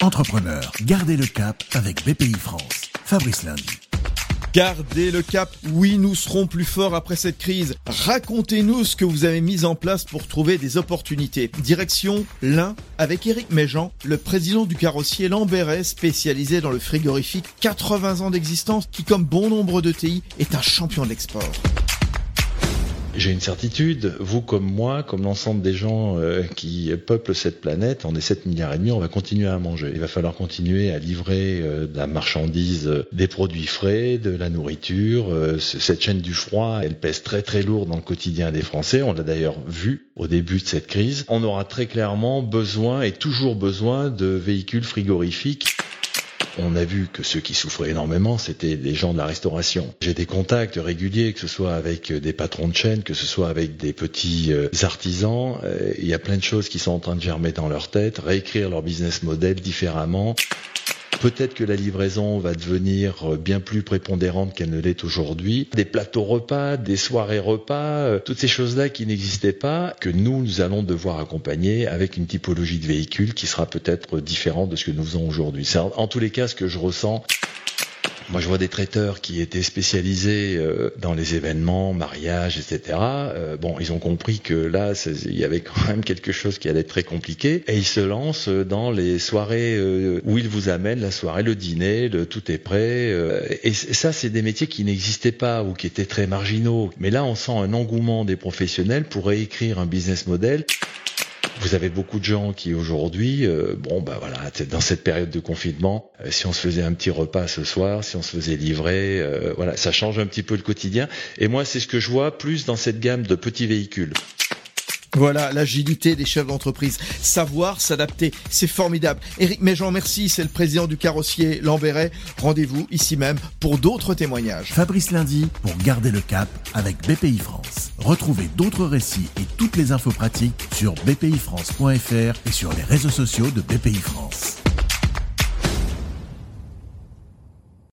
Entrepreneurs, gardez le cap avec BPI France. Fabrice Lundi. Gardez le cap, oui, nous serons plus forts après cette crise. Racontez-nous ce que vous avez mis en place pour trouver des opportunités. Direction l'Ain avec Erick Méjean, le président du carrossier Lamberet, spécialisé dans le frigorifique, 80 ans d'existence, qui comme bon nombre d'ETI est un champion de l'export. J'ai une certitude, vous comme moi, comme l'ensemble des gens qui peuplent cette planète, on est 7,5 milliards, on va continuer à manger. Il va falloir continuer à livrer de la marchandise, des produits frais, de la nourriture. Cette chaîne du froid, elle pèse très très lourd dans le quotidien des Français. On l'a d'ailleurs vu au début de cette crise. On aura très clairement besoin et toujours besoin de véhicules frigorifiques. On a vu que ceux qui souffraient énormément, c'était les gens de la restauration. J'ai des contacts réguliers, que ce soit avec des patrons de chaîne, que ce soit avec des petits artisans. Il y a plein de choses qui sont en train de germer dans leur tête, réécrire leur business model différemment. Peut-être que la livraison va devenir bien plus prépondérante qu'elle ne l'est aujourd'hui. Des plateaux repas, des soirées repas, toutes ces choses-là qui n'existaient pas, que nous allons devoir accompagner avec une typologie de véhicule qui sera peut-être différente de ce que nous faisons aujourd'hui. C'est en tous les cas ce que je ressens. Moi, je vois des traiteurs qui étaient spécialisés dans les événements, mariages, etc. Ils ont compris que là, il y avait quand même quelque chose qui allait être très compliqué. Et ils se lancent dans les soirées où ils vous amènent la soirée, le dîner, tout est prêt. Et ça, c'est des métiers qui n'existaient pas ou qui étaient très marginaux. Mais là, on sent un engouement des professionnels pour réécrire un business model. Vous avez beaucoup de gens qui aujourd'hui, dans cette période de confinement, si on se faisait un petit repas ce soir, si on se faisait livrer, ça change un petit peu le quotidien. Et moi, c'est ce que je vois plus dans cette gamme de petits véhicules. Voilà, l'agilité des chefs d'entreprise. Savoir s'adapter, c'est formidable. Erick Méjean, merci, c'est le président du carrossier Lamberet. Rendez-vous ici même pour d'autres témoignages. Fabrice Lundi pour garder le cap avec BPI France. Retrouvez d'autres récits et toutes les infos pratiques sur bpifrance.fr et sur les réseaux sociaux de BPI France.